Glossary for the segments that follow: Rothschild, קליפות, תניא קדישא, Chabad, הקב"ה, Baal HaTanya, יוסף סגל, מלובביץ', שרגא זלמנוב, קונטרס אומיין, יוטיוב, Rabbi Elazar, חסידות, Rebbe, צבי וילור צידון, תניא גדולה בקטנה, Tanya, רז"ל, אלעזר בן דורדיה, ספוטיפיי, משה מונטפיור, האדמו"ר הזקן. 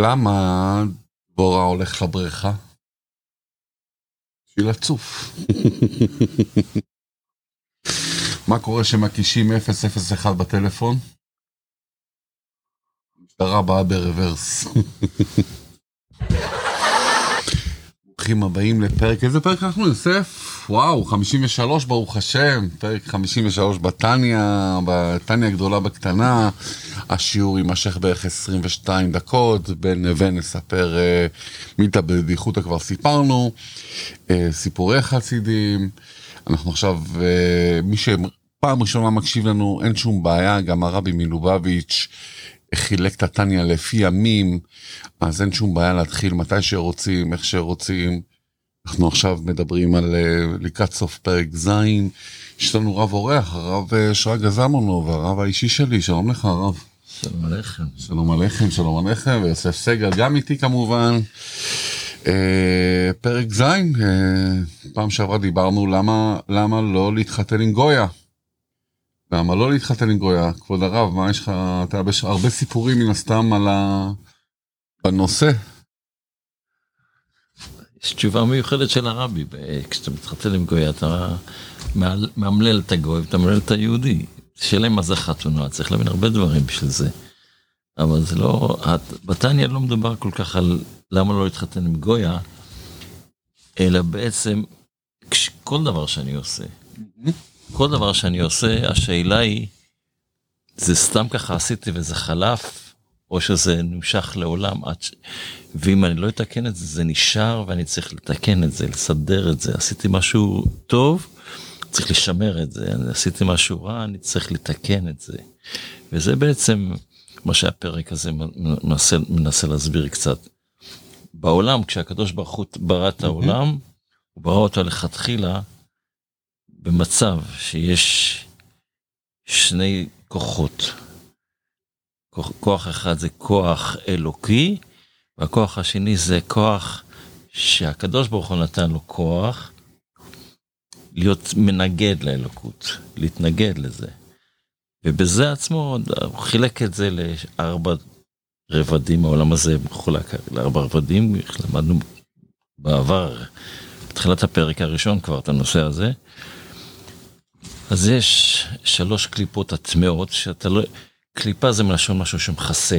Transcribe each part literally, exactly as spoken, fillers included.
למה דבורה הולך לבריכה? בשביל הצוף. מה קורה שמקישים אפס אפס אחת בטלפון? המשטרה באה ברוורס. ברוכים הבאים לפרק, איזה פרק אנחנו יוסף? וואו, חמישים ושלוש ברוך השם, פרק חמישים ושלוש בתניא, בתניא גדולה בקטנה. השיעור יימשך בערך עשרים ושתיים דקות, בין לבין נספר, מיתה בדיחותה כבר סיפרנו, סיפורי חסידים. אנחנו עכשיו, מי שפעם ראשונה מקשיב לנו, אין שום בעיה, גם הרבי מלובביץ' חילק את התניה לפי ימים, אז אין שום בעיה להתחיל מתי שרוצים, איך שרוצים. אנחנו עכשיו מדברים על לקראת סוף פרק זין, יש לנו רב אורח, הרב שרגא זלמנוב, הרב האישי שלי, שלום לך הרב. שלום עליכם. שלום עליכם, שלום עליכם, ויוסף סגל גם איתי כמובן. פרק זין, פעם שעברה דיברנו למה, למה לא להתחתן עם גויה. למה לא להתחתן עם גויה? כבוד הרב, מה יש לך? אתה הרבה סיפורים מן הסתם על ה... בנושא. יש תשובה מיוחדת של הרבי, כשאתה מתחתן עם גויה, אתה מאמלל את הגוי, אתה מאמלל את היהודי. שאלה מה זה חתונה, צריך להבין הרבה דברים בשביל זה. אבל זה לא... בתניא לא מדובר כל כך על למה לא להתחתן עם גויה, אלא בעצם כל דבר שאני עושה. כל דבר שאני עושה, השאלה היא, זה סתם ככה עשיתי וזה חלף, או שזה נמשך לעולם, ש... ואם אני לא אתקן את זה, זה נשאר, ואני צריך לתקן את זה, לסדר את זה, עשיתי משהו טוב, צריך לשמר את זה, עשיתי משהו רע, אני צריך לתקן את זה, וזה בעצם מה שהפרק הזה מנסה, מנסה להסביר קצת. בעולם, כשהקדוש ברוך הוא ברא את העולם, הוא ברא אותו לכתחילה, במצב שיש שני כוחות, כוח, כוח אחד זה כוח אלוקי, והכוח השני זה כוח שהקדוש ברוך הוא נתן לו כוח, להיות מנגד לאלוקות, להתנגד לזה. ובזה עצמו הוא חילק את זה לארבע רבדים, העולם הזה חולק לארבע רבדים, למדנו בעבר, בתחילת הפרק הראשון כבר את הנושא הזה, אז יש שלוש קליפות הטמאות, שאתה לא... קליפה זה מלשון משהו שמחסה.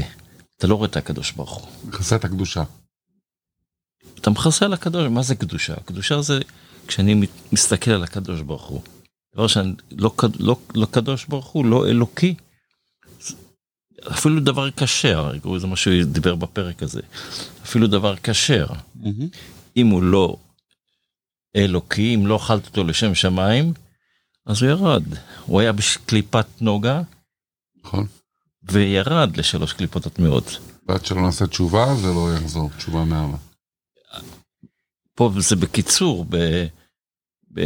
אתה לא רואה את הקדוש ברוך הוא. מחסה את הקדושה. אתה מחסה על הקדוש, מה זה קדושה? הקדושה זה כשאני מסתכל על הקדוש ברוך הוא. דבר שאני לא, לא, לא קדוש ברוך הוא, לא אלוקי. אפילו דבר קשר, זה מה שהוא דיבר בפרק הזה. אפילו דבר קשר. Mm-hmm. אם הוא לא אלוקי, אם לא אכלת אותו לשם שמיים, אז הוא ירד, הוא היה בקליפת נוגה, נכון. וירד לשלוש קליפות הטמאות. ועד שלא נעשה תשובה, זה לא יחזור, תשובה מעלה. פה זה בקיצור, ב, ב,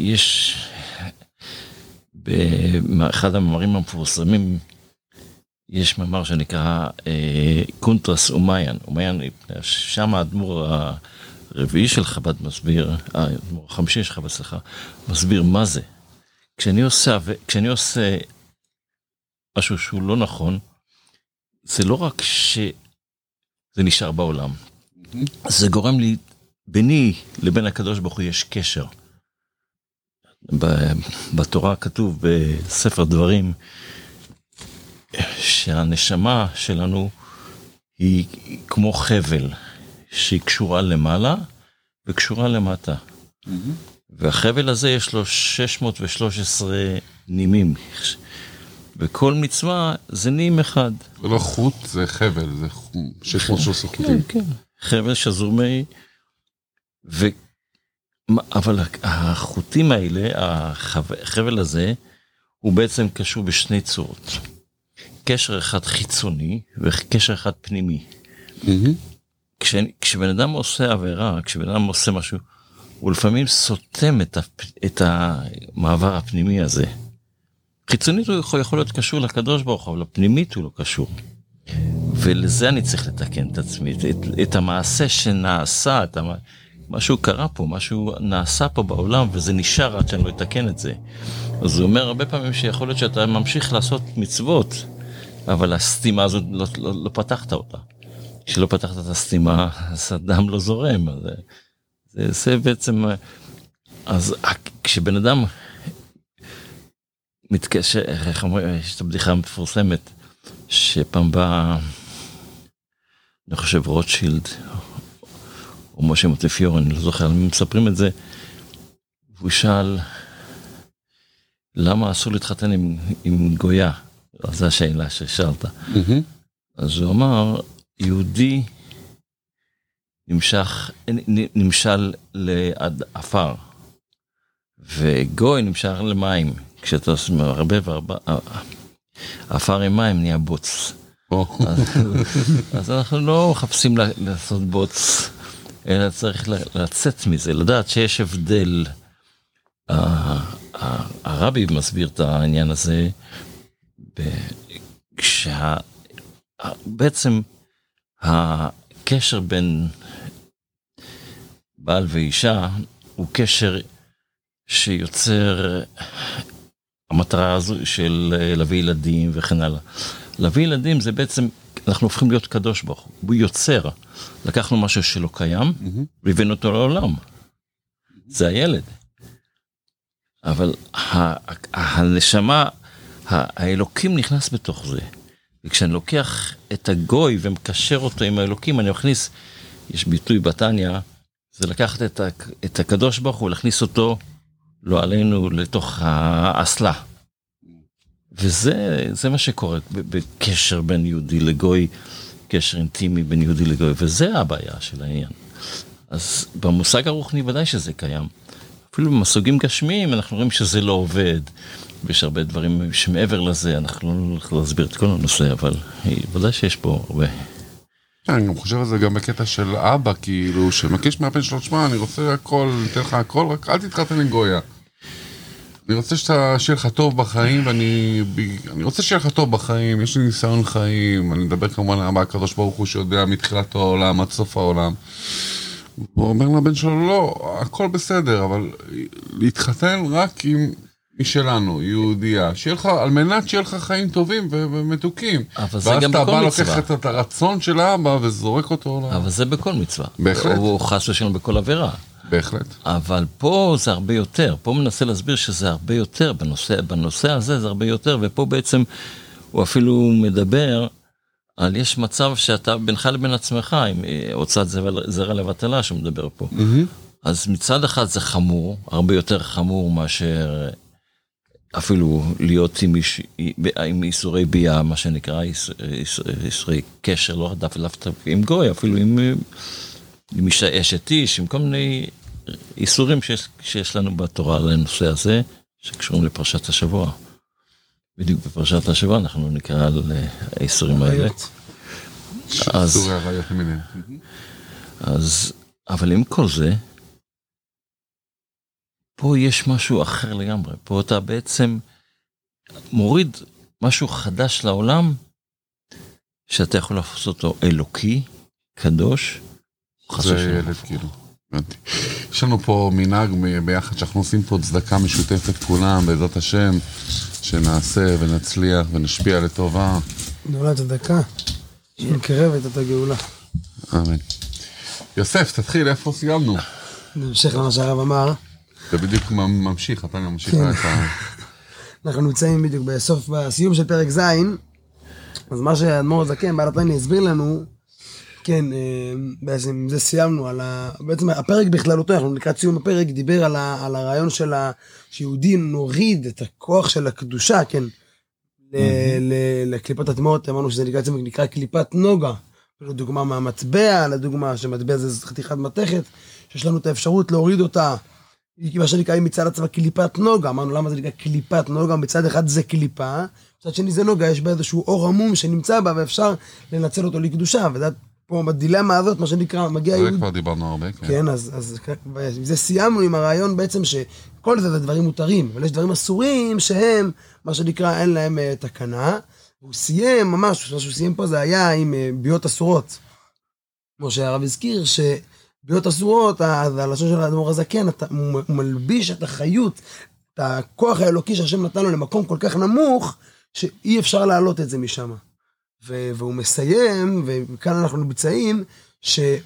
יש, באחד המאמרים המפורסמים, יש מאמר שנקרא אה, קונטרס אומיין, אומיין, שם האדמו"ר הרביעי של חב"ד מסביר, האדמו"ר החמישי של חב"ד, סליחה, מסביר מה זה. כשאני עושה, כשאני עושה משהו שהוא לא נכון, זה לא רק שזה נשאר בעולם, זה גורם לי, ביני לבין הקדוש ברוך הוא יש קשר. בתורה כתוב בספר דברים, שהנשמה שלנו היא כמו חבל, שהיא קשורה למעלה וקשורה למטה. והחבל הזה יש לו שש מאות ושלוש עשרה נימים, וכל מצווה זה נים אחד. זה לא חוט, זה חבל, זה שש מאות ושלוש עשרה חוטים. כן, כן. חבל שזור מי, ו... אבל החוטים האלה, החבל הזה, הוא בעצם קשור בשני צורות. קשר אחד חיצוני, וקשר אחד פנימי. כש... כשבן אדם עושה עבירה, כשבן אדם עושה משהו, הוא לפעמים סותם את, הפ... את המעבר הפנימי הזה. חיצונית הוא יכול, יכול להיות קשור לקדוש ברוך הוא, אבל הפנימית הוא לא קשור. ולזה אני צריך לתקן את עצמי, את, את המעשה שנעשה, את המע... משהו קרה פה, משהו נעשה פה בעולם, וזה נשאר עד שאני לא אתקן את זה. אז הוא אומר הרבה פעמים שיכול להיות שאתה ממשיך לעשות מצוות, אבל הסתימה הזאת לא, לא, לא פתחת אותה. כשלא פתחת את הסתימה, אז אדם לא זורם. זה, זה, זה בעצם, אז כשבן אדם מתקשר, איך אומרים, יש את הבדיחה המפורסמת, שפעם בא, אני חושב רוטשילד, או משה מונטפיור, אני לא זוכר, הם מספרים את זה, והוא שאל, למה אסור להתחתן עם, עם גויה? אז זו השאלה ששאלת. Mm-hmm. אז הוא אמר, יהודי נמשך, נמשל לאפר, וגוי נמשך למים. כשאתה מרבב אפר עם מים, נהיה בוץ. Oh. אז, אז אנחנו לא חפשים לעשות בוץ, אלא צריך לצאת מזה, לדעת שיש הבדל. הרבי מסביר את העניין הזה, כשבעצם הקשר בין בעל ואישה הוא קשר שיוצר המטרה הזו של להביא ילדים וכן הלאה. להביא ילדים זה בעצם, אנחנו הופכים להיות קדוש ברוך הוא, הוא יוצר, לקחנו משהו שלא קיים, והבאנו אותו לעולם, זה הילד. אבל הנשמה, האלוקים נכנס בתוך זה, וכשאני לוקח את הגוי ומקשר אותו עם האלוקים, אני מכניס, יש ביטוי בתניה, זה לקחת את, את הקדוש ברוך הוא, להכניס אותו, לא עלינו, לתוך האסלה. וזה זה מה שקורה בקשר בין יהודי לגוי, קשר אינטימי בין יהודי לגוי, וזה הבעיה של העניין. אז במושג הרוחני ודאי שזה קיים. אפילו במסוגים גשמיים אנחנו רואים שזה לא עובד, ויש הרבה דברים שמעבר לזה, אנחנו לא נלך להסביר את כל הנושא, אבל ודאי שיש פה הרבה. אני גם חושב על זה גם בקטע של אבא, כאילו, שמקיש מהפן שלו, תשמע, אני רוצה הכל, ניתן לך הכל, רק אל תתחתן עם גויה. אני רוצה שיהיה לך טוב בחיים, ואני אני רוצה שיהיה לך טוב בחיים, יש לי ניסיון חיים, אני מדבר כמובן על אבא הקדוש ברוך הוא שיודע מתחילת העולם, עד סוף העולם. הוא אומר לבן שלו, לא, הכל בסדר, אבל להתחתן רק עם משלנו, יהודיה, שיהיה לך, על מנת שיהיה לך חיים טובים ומתוקים. אבל זה גם בכל מצווה. ואז אתה בא לוקח את הרצון של האבא וזורק אותו. אבל לה... זה בכל מצווה. בהחלט. הוא חס ושלום בכל עבירה. בהחלט. אבל פה זה הרבה יותר, פה מנסה להסביר שזה הרבה יותר, בנושא, בנושא הזה זה הרבה יותר, ופה בעצם הוא אפילו מדבר על יש מצב שאתה בינך לבין עצמך, עם הוצאת זרע לבטלה שמדבר פה. Mm-hmm. אז מצד אחד זה חמור, הרבה יותר חמור מאשר אפילו להיות עם, איש, עם איסורי בייה, מה שנקרא איס, איס, איסורי קשר, לא דף דף עם גוי, אפילו עם, עם אישה אשת איש, עם כל מיני איסורים שיש, שיש לנו בתורה לנושא הזה, שקשורים לפרשת השבוע. בדיוק בפרשת השבוע אנחנו נקרא על האיסורים האלה. איסורי הרעיות מיני. אז, אבל עם כל זה, פה יש משהו אחר לגמרי, פה אתה בעצם מוריד משהו חדש לעולם, שאתה יכול להפוס אותו אלוקי, קדוש, זה ילד כאילו. יש לנו פה מנהג ביחד, שאנחנו עושים פה צדקה משותפת כולם, בעזרת השם, שנעשה ונצליח ונשפיע לטובה. גדולה צדקה, שמקרבת את הגאולה. אמן. יוסף, תתחיל, איפה סיימנו? נמשיך למה שהרב אמר. זה בדיוק ממשיך, אתה גם ממשיך את ה... אנחנו נמצאים בדיוק בסוף, בסיום של פרק ז', אז מה שהאדמו"ר הזקן, בעל התניא, הסביר לנו, כן, בעצם זה סיימנו על ה... בעצם הפרק בכללותו, אנחנו לקראת סיום הפרק, דיבר על, ה... על הרעיון של ה... שיהודים נוריד את הכוח של הקדושה, כן, ל... ל... לקליפת הטמעות, אמרנו שזה נקרא, נקרא קליפת נוגה, לדוגמה מהמטבע, לדוגמה שמטבע זה חתיכת מתכת, שיש לנו את האפשרות להוריד אותה, מה שנקרא היא מצד עצמה קליפת נוגה, אמרנו למה זה נקרא קליפת נוגה, מצד אחד זה קליפה, מצד שני זה נוגה, יש בה איזשהו אור עמום שנמצא בה, ואפשר לנצל אותו לקדושה, וזה פה בדילמה הזאת, מה שנקרא, מגיע... זה כבר דיברנו הרבה, כן. כן, אז, אז זה סיימנו עם הרעיון בעצם שכל זה זה דברים מותרים, אבל יש דברים אסורים שהם, מה שנקרא, אין להם uh, תקנה, הוא סיים ממש, מה שהוא סיים פה זה היה עם uh, ביות אסורות, כמו שהרב הזכיר ש... ביות אסורות, הלשון של האדמו"ר הזקן, הוא מלביש את החיות, את הכוח האלוקי שהשם נתן לו למקום כל כך נמוך, שאי אפשר להעלות את זה משם. והוא מסיים, וכאן אנחנו נמצאים, שמה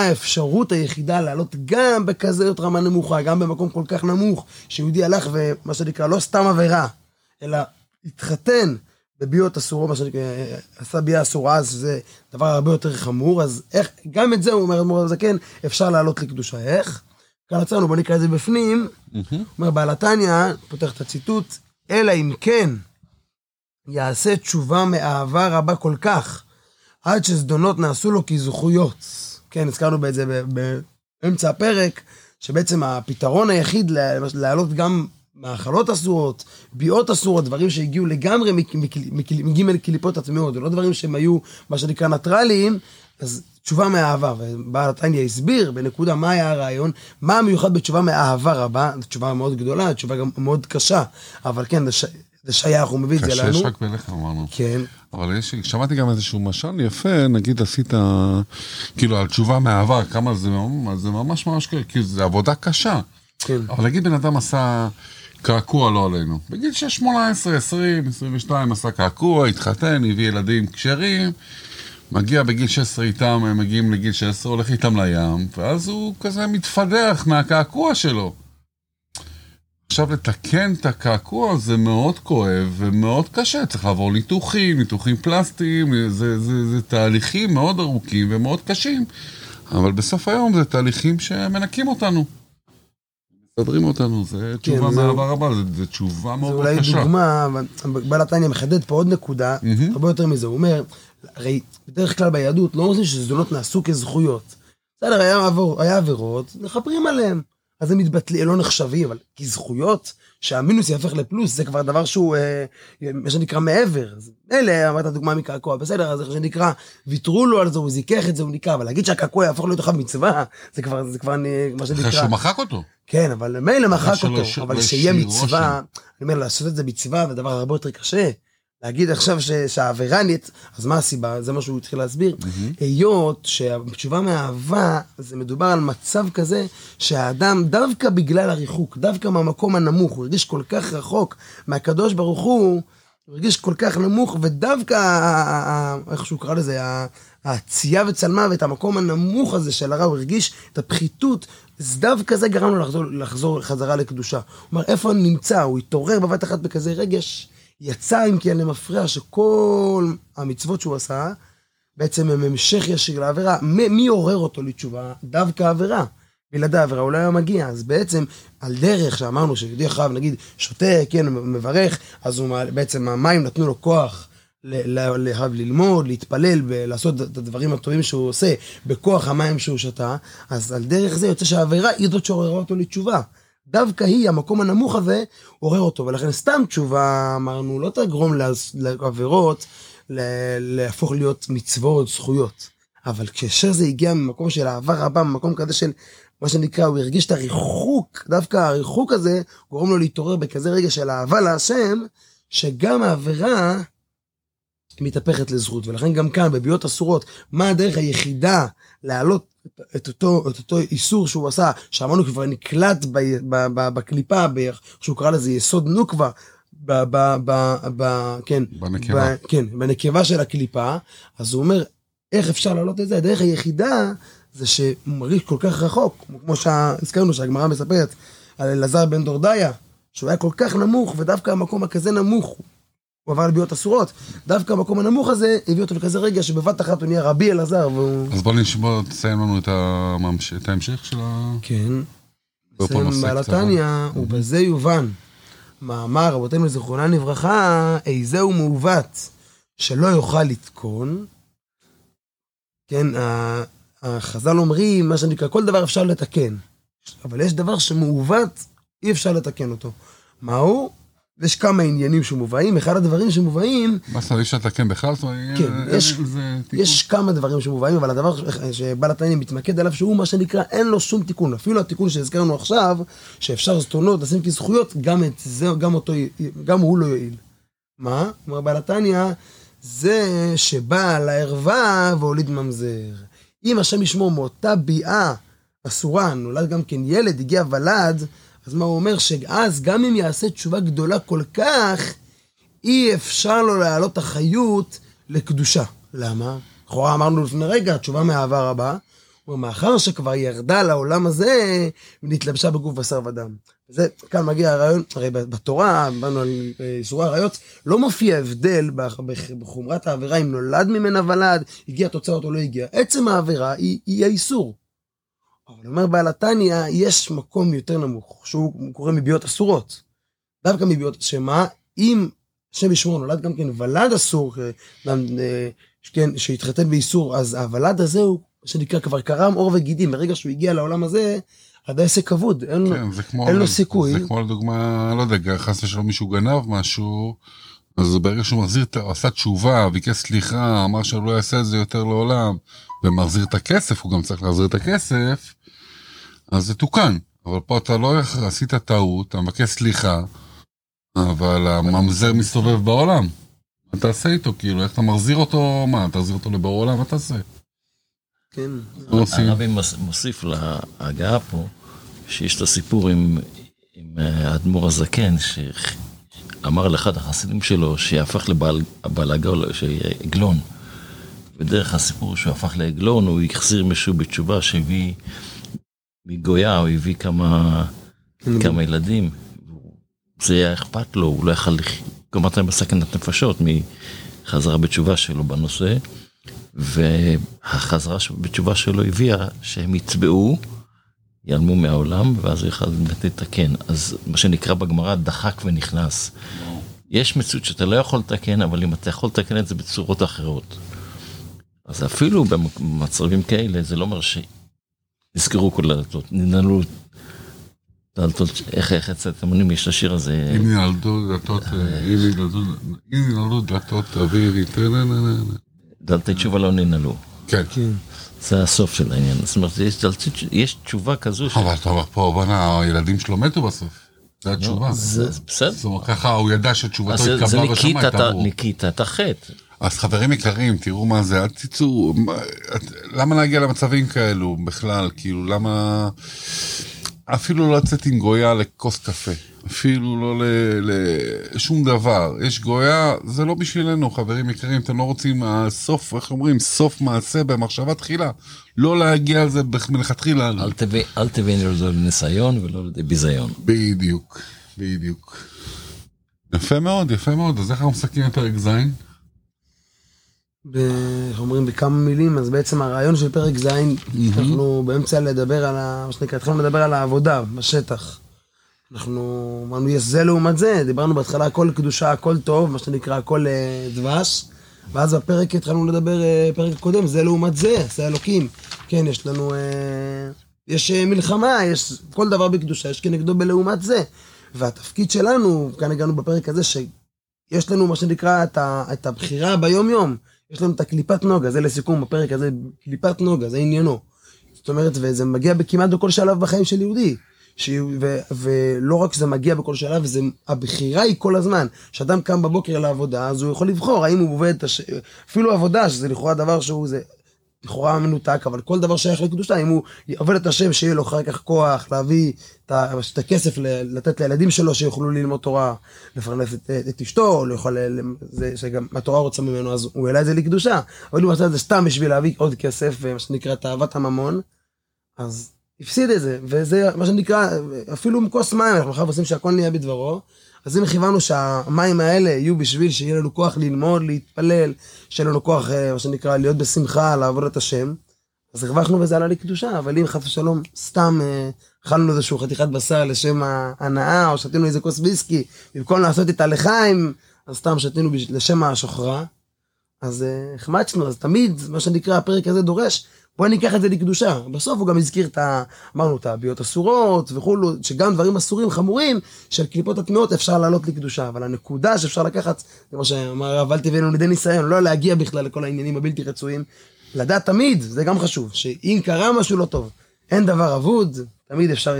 האפשרות היחידה לעלות גם בכזאת רמה נמוכה, גם במקום כל כך נמוך, שיהודי הלך ומה שנקרא, לא סתם עבירה, אלא התחתן בביאות אסורו, מה שנקרא, עשה ביאה אסורה, אז זה דבר הרבה יותר חמור, אז איך, גם את זה, הוא אומר האדמו"ר הזקן, אפשר לעלות לקדושה, איך? כאן עצרנו, בוא נקרא את זה בפנים, mm-hmm. אומר, בעל התניא, פותח את הציטוט, אלא אם כן, יעשה תשובה מאהבה רבה כל כך, עד שזדונות נעשו לו כזכויות. כן, הזכרנו את זה באמצע הפרק, שבעצם הפתרון היחיד להעלות גם מאכלות אסורות, ביאות אסורות, דברים שהגיעו לגמרי מגימל קליפות הטמאות, ולא דברים שהם היו מה שנקרא ניטרליים, אז תשובה מאהבה, ובעל התניא הסביר בנקודה מה היה הרעיון, מה המיוחד בתשובה מאהבה רבה, תשובה מאוד גדולה, תשובה גם מאוד קשה, אבל כן, זה ש... זה שייך, הוא מביא את זה לנו. קשה שק בלך, אמרנו. כן. אבל יש, שמעתי גם איזשהו משל יפה, נגיד עשית, כאילו, על תשובה מהעבר, כמה זה, זה ממש ממש קשה, כאילו, זה עבודה קשה. כן. אבל נגיד בן אדם עשה קעקוע, לא עלינו. בגיל שמונה עשרה, עשרים, עשרים ושתיים עשה קעקוע, התחתן, הביא ילדים קשרים, מגיע בגיל שש עשרה איתם, הם מגיעים לגיל שש עשרה, הולך איתם לים, ואז הוא כזה מתפדח מהקעקוע שלו. עכשיו לתקן את הקעקוע זה מאוד כואב ומאוד קשה, צריך לעבור ניתוחים, ניתוחים פלסטיים, זה, זה, זה, זה תהליכים מאוד ארוכים ומאוד קשים, אבל בסוף היום זה תהליכים שמנקים אותנו, מסדרים אותנו, זה תשובה כן, מהעבר הבא, זה, זה תשובה מאוד קשה. זה אולי קשה. דוגמה, בעל התניא מחדד פה עוד נקודה, mm-hmm. הרבה יותר מזה, הוא אומר, הרי בדרך כלל ביהדות לא רוצים שזדונות נעשו כזכויות, בסדר, היה, היה עבירות, נחפרים עליהן. אז הם מתבטלים, לא נחשבים, אבל כזכויות, שהמינוס יהפך לפלוס, זה כבר דבר שהוא, מה שנקרא, מעבר. אלה, אמרת הדוגמה מקעקוע, בסדר, אז איך שנקרא, ויתרו לו על זה, הוא זיקח את זה, הוא ניקח, אבל להגיד שהקעקוע יהפך להיות חב מצווה, זה כבר, זה כבר, מה שנקרא. אחרי שהוא מחק אותו. כן, אבל מילא מחק אותו, אבל שיהיה מצווה, אני אומר, לעשות את זה מצווה, זה דבר הרבה יותר קשה. להגיד עכשיו שהעבירנית, אז מה הסיבה? זה מה שהוא התחיל להסביר. היות שהתשובה מהאהבה, זה מדובר על מצב כזה, שהאדם דווקא בגלל הריחוק, דווקא מהמקום הנמוך, הוא הרגיש כל כך רחוק מהקדוש ברוך הוא, הוא הרגיש כל כך נמוך, ודווקא, איך שהוא קרא לזה, הצייה וצלמה, ואת המקום הנמוך הזה של הרע, הוא הרגיש את הפחיתות, אז דווקא זה גרם לו לחזור חזרה לקדושה. הוא אומר, איפה אני נמצא? הוא התעורר בבת אחת בכזה רגש, יצא אם כן למפרע שכל המצוות שהוא עשה, בעצם הם המשך ישיר לעבירה. מ- מי עורר אותו לתשובה? דווקא העבירה. בלעדי העבירה, אולי הוא מגיע. אז בעצם, על דרך שאמרנו שיהודי חב, נגיד, שותה, כן, מברך, אז הוא, בעצם המים נתנו לו כוח ל- ל- ל- ללמוד, להתפלל, ב- לעשות את הדברים הטובים שהוא עושה, בכוח המים שהוא שתה. אז על דרך זה יוצא שהעבירה היא זאת שעוררה אותו לתשובה. דווקא היא, המקום הנמוך הזה, עורר אותו, ולכן סתם תשובה, אמרנו, לא תגרום לעבירות, להפוך להיות מצוות, זכויות, אבל כאשר זה הגיע ממקום של אהבה רבה, ממקום כזה של, מה שנקרא, הוא הרגיש את הריחוק, דווקא הריחוק הזה, גורם לו להתעורר בכזה רגע של אהבה להשם, שגם העבירה, מתהפכת לזכות, ולכן גם כאן, בביאות אסורות, מה הדרך היחידה, להעלות את אותו, את אותו איסור שהוא עשה, שאמרנו כבר נקלט ב, ב, ב, בקליפה, שהוא קרא לזה יסוד נוקבה, ב, ב, ב, ב, כן, בנקבה. ב, כן, בנקבה של הקליפה, אז הוא אומר, איך אפשר להעלות את זה? הדרך היחידה, זה שמרגיש כל כך רחוק, כמו שהזכרנו שהגמרא מספרת, על אלעזר בן דורדיה, שהוא היה כל כך נמוך, ודווקא המקום הכזה נמוך, הוא עבר לביאות אסורות, דווקא המקום הנמוך הזה הביא אותו לכזה רגע שבבת אחת הוא נהיה רבי אלעזר והוא... אז בוא נשמע, תסיים לנו את, הממש... את ההמשך של ה... כן, תסיים בעל התניא, ובזה יובן, מאמר רבותינו זיכרונה לברכה, איזה הוא מעוות שלא יוכל לתקון, כן, החז"ל אומרים, מה שנקרא, כל דבר אפשר לתקן, אבל יש דבר שמעוות אי אפשר לתקן אותו, מהו? יש כמה עניינים שמובעים, אחד הדברים שמובעים... מה שאתה אישה תקן בכלל? כן, יש כמה דברים שמובעים, אבל הדבר שבעל התניא מתמקד עליו, שהוא מה שנקרא, אין לו שום תיקון, אפילו התיקון שהזכרנו עכשיו, שאפשר זדונות, לשים כזכויות, גם הוא לא יועיל. מה? אומר בעל התניא, זה שבא לערווה והוליד ממזר. אם השם ישמור מאותה ביאה אסורה, נולד גם כן ילד, הגיע ולד, אז מה הוא אומר? שאז גם אם יעשה תשובה גדולה כל כך, אי אפשר לו להעלות החיות לקדושה. למה? אחורה אמרנו לפני רגע, התשובה מהעבר הבא, ומאחר שכבר ירדה לעולם הזה, ונתלבשה בגוף בשר ודם. זה, כאן מגיע הרעיון, הרי בתורה, באנו על איסורי עריות, לא מופיע הבדל בחומרת העבירה, אם נולד ממנה ולד, הגיע תוצאות או לא הגיע. עצם העבירה היא, היא האיסור. אבל אומר בעל התניא, יש מקום יותר נמוך, שהוא קורא מביאות אסורות. דווקא מביאות, שמה, אם השם ישמור נולד גם כן ולד אסור, שהתחתן באיסור, אז הוולד הזה הוא, שנקרא כבר קרם אור וגידים, ברגע שהוא הגיע לעולם הזה, עד העסק כבוד, אין, כן, אין לו סיכוי. זה כמו לדוגמה, לא יודע, חס ושלום מישהו גנב משהו, אז ברגע שהוא מחזיר, עשה תשובה, ביקש סליחה, אמר שלא יעשה את זה יותר לעולם, ומחזיר את הכסף, הוא גם צריך להחזיר את הכסף, אז זה תוקן. אבל פה אתה לא עשית טעות, אתה מבקש סליחה, אבל הממזר מסתובב בעולם. מה תעשה איתו, כאילו, איך אתה מחזיר אותו, מה, תחזיר אותו לבור עולם, מה תעשה? כן. הרבי מוסיף להגעה פה, שיש את הסיפור עם האדמו"ר הזקן, שאמר לאחד החסידים שלו, שהפך לבעל עגלון, ודרך הסיפור שהוא הפך לעגלון, הוא יחזיר משהו בתשובה, שהביא מגויה, הוא הביא כמה ילדים, זה היה אכפת לו, הוא לא יכל גם עדיין בסכנת נפשות, מחזרה בתשובה שלו בנושא, והחזרה בתשובה שלו הביאה שהם יצבעו, ילמו מהעולם, ואז יחד לתקן. אז מה שנקרא בגמרא, דחק ונכנס. יש מציאות שאתה לא יכול לתקן, אבל אם אתה יכול לתקן את זה בצורות אחרות. אז אפילו במצבים כאלה, זה לא אומר שנסגרו כל הדלתות, ננעלו דלתות, איך יחצת, אמנים יש לשיר הזה. אם נעלדו דלתות, אם נעלדו דלתות, אוויר יתרננה. דלתי תשובה לא ננעלו. כן. זה הסוף של העניין. זאת אומרת, יש תשובה כזו. אבל אתה אומר פה, בנה, הילדים שלו מתו בסוף. זה התשובה. בסדר. זאת אומרת, ככה הוא ידע שתשובתו התקבלה ושמה התאמרו. ניקית את החטא. אז חברים יקרים, תראו מה זה, אל תיצאו, למה להגיע למצבים כאלו בכלל? כאילו, למה... אפילו לא לצאת עם גויה לכוס קפה, אפילו לא לשום דבר, יש גויה, זה לא בשבילנו, חברים יקרים, אתם לא רוצים סוף, איך אומרים, סוף מעשה במחשבה תחילה, לא להגיע על זה מלכתחילה. אל תבין לא לניסיון ולא לביזיון. בדיוק, בדיוק. יפה מאוד, יפה מאוד, אז איך אנחנו מסכים את פרק זין? אומרים בכמה מילים, אז בעצם הרעיון של פרק זין, אנחנו באמצע לדבר על ה... מה שנקרא, התחלנו לדבר על העבודה בשטח. אנחנו אמרנו, יש זה לעומת זה, דיברנו בהתחלה הכל קדושה, הכל טוב, מה שנקרא, הכל דבש, ואז בפרק התחלנו לדבר, פרק קודם, זה לעומת זה, זה אלוקים. כן, יש לנו... יש מלחמה, יש כל דבר בקדושה, יש כנגדו בלעומת זה. והתפקיד שלנו, כאן הגענו בפרק הזה, שיש לנו מה שנקרא את הבחירה ביום יום, יש לנו את הקליפת נוגה, זה לסיכום בפרק הזה, קליפת נוגה, זה עניינו. זאת אומרת, וזה מגיע כמעט בכל שלב בחיים של יהודי, ש... ו... ולא רק שזה מגיע בכל שלב, זה... הבחירה היא כל הזמן. כשאדם קם בבוקר לעבודה, אז הוא יכול לבחור, האם הוא עובד, הש... אפילו עבודה, שזה לכאורה דבר שהוא, זה לכאורה מנותק, אבל כל דבר שייך לקדושה, אם הוא עובד את השם, שיהיה לו אחר כך כוח, להביא את, ה... את הכסף, לתת לילדים שלו, שיוכלו ללמוד תורה, לפרנס את, את אשתו, לא יכול ל... זה שגם התורה רוצה ממנו, אז הוא העלה את זה לקדושה, אבל הוא עשה את זה סתם בשביל להביא עוד כסף, ומה שנקרא תאוות הממון, אז הפסיד את זה, וזה מה שנקרא, אפילו מכוס מים, אנחנו חייב עושים שהכל נהיה בדברו, אז אם חיוונו שהמים האלה יהיו בשביל שיהיה לנו כוח ללמוד, להתפלל, שיהיה לנו כוח, מה שנקרא, להיות בשמחה, לעבוד את השם, אז הרווחנו וזה עלה לקדושה, אבל אם חס ושלום סתם אכלנו איזשהו חתיכת בשר לשם ההנאה, או שתינו איזה כוס ביסקי, במקום לעשות את הלחיים, אז סתם שתינו לשם השוחרה, אז החמצנו, אז תמיד, מה שנקרא, הפרק הזה דורש, בוא ניקח את זה לקדושה. בסוף הוא גם הזכיר את ה... אמרנו, את הביאות אסורות וכולו, שגם דברים אסורים חמורים של קליפות הטמאות אפשר לעלות לקדושה, אבל הנקודה שאפשר לקחת, זה מה שאמר, אבל תבינו לידי ניסיון, לא להגיע בכלל לכל העניינים הבלתי רצויים. לדעת תמיד, זה גם חשוב, שאם קרה משהו לא טוב, אין דבר אבוד, תמיד אפשר...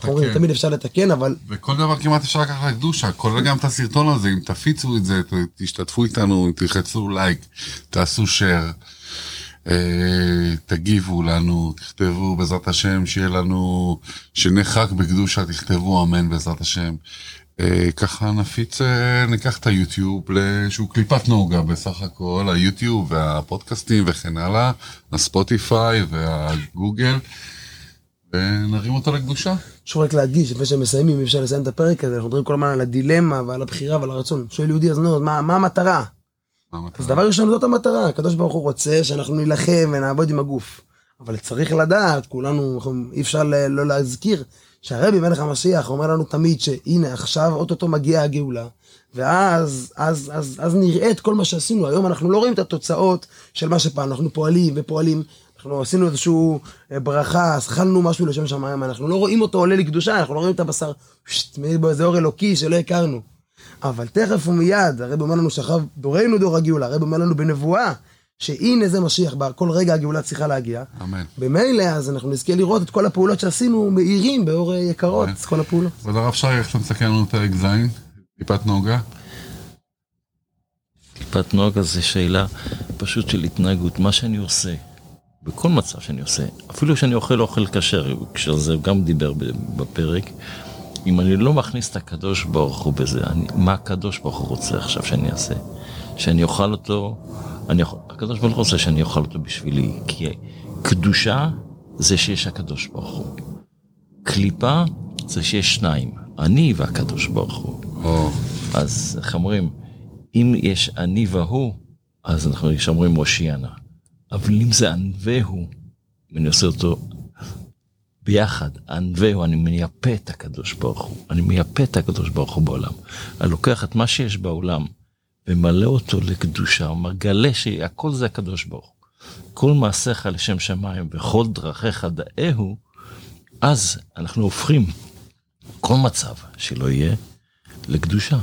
חורים, תמיד אפשר לתקן, אבל... וכל דבר כמעט אפשר לקחת לקדושה, כולל גם את הסרטון הזה, אם תפיצו את זה, תשתתפו איתנו, תלחצו לייק, תעשו שייר. תגיבו לנו, תכתבו בעזרת השם, שיהיה לנו, שנחק בקדושה, תכתבו אמן בעזרת השם, ככה נפיץ, ניקח את היוטיוב שהוא קליפת נוגה בסך הכל, היוטיוב והפודקאסטים וכן הלאה, הספוטיפיי והגוגל, ונרים אותו לקדושה. שוב רק להדגיש, לפני שהם מסיימים, אי אפשר לסיים את הפרק הזה, אנחנו מדברים כל הזמן על הדילמה ועל הבחירה ועל הרצון. שואל יהודי, אז נו, מה, מה המטרה? מה המטרה? אז דבר ראשון, זאת המטרה. הקדוש ברוך הוא רוצה שאנחנו נלחם ונעבוד עם הגוף. אבל צריך לדעת, כולנו, אי אפשר לא להזכיר, שהרבי מלך המשיח אומר לנו תמיד שהנה עכשיו אוטוטו מגיעה הגאולה, ואז אז, אז, אז נראה את כל מה שעשינו. היום אנחנו לא רואים את התוצאות של מה שפעם, אנחנו פועלים ופועלים, אנחנו עשינו איזשהו ברכה, אכלנו משהו לשם שמיים, אנחנו לא רואים אותו עולה לקדושה, אנחנו לא רואים את הבשר, פשוט, איזה אור אלוקי שלא הכרנו. אבל תכף ומיד, הרב אומר לנו שחב דורנו דור הגאולה, הרב אומר לנו בנבואה, שהנה זה משיח, כל רגע הגאולה צריכה להגיע. אמן. במילא, אז אנחנו נזכה לראות את כל הפעולות שעשינו, מאירים באור יקרות, אמן. כל הפעולות. אבל הרב שי, איך אתה מסכן לנו את האגזיין? טיפת נוגה? טיפת נוגה זה שאלה פשוט של התנהגות, מה שאני עושה. בכל מצב שאני עושה, אפילו שאני אוכל אוכל כשר, כשזה גם דיבר בפרק, אם אני לא מכניס את הקדוש ברוך הוא בזה, אני, מה הקדוש ברוך הוא רוצה עכשיו שאני אעשה? שאני אוכל אותו, אני, הקדוש ברוך הוא רוצה שאני אוכל אותו בשבילי, כי קדושה זה שיש הקדוש ברוך הוא. קליפה זה שיש שניים, אני והקדוש ברוך הוא. או. אז חמורים, אם יש אני והוא, אז אנחנו אומרים מושיענה. אבל אם זה ענווהו, אני עושה אותו ביחד, ענווהו, אני מייפה את הקדוש ברוך הוא, אני מייפה את הקדוש ברוך הוא בעולם. אני לוקח את מה שיש בעולם, ומלא אותו לקדושה, ומגלה שהכל זה הקדוש ברוך הוא. כל מעשיך לשם שמיים, וכל דרכיך דאהו, אז אנחנו הופכים כל מצב שלא יהיה לקדושה.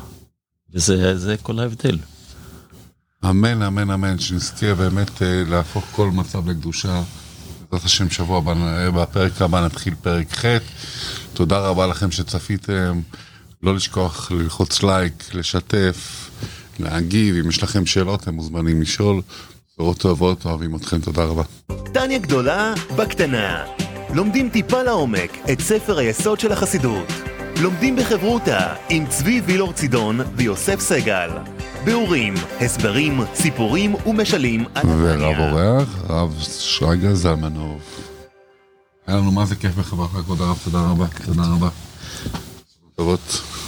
וזה זה כל ההבדל. אמן, אמן, אמן, שנזכה באמת להפוך כל מצב לקדושה. בעזרת השם, שבוע בפרק הבא נתחיל פרק ח'. תודה רבה לכם שצפיתם, לא לשכוח ללחוץ לייק, לשתף, להגיב, אם יש לכם שאלות אתם מוזמנים לשאול, בשורות טובות, אוהבים אתכם, תודה רבה. תניא גדולה בקטנה, לומדים טיפה לעומק את ספר היסוד של החסידות, לומדים בחברותה עם צבי וילור צידון ויוסף סגל, ביאורים, הסברים, סיפורים ומשלים על התניא. ורב אורח, רב שרגא זלמנוב. היה לנו מה זה כיף בחברך, כבוד הרב, תודה רבה, תודה רבה. תודה רבה.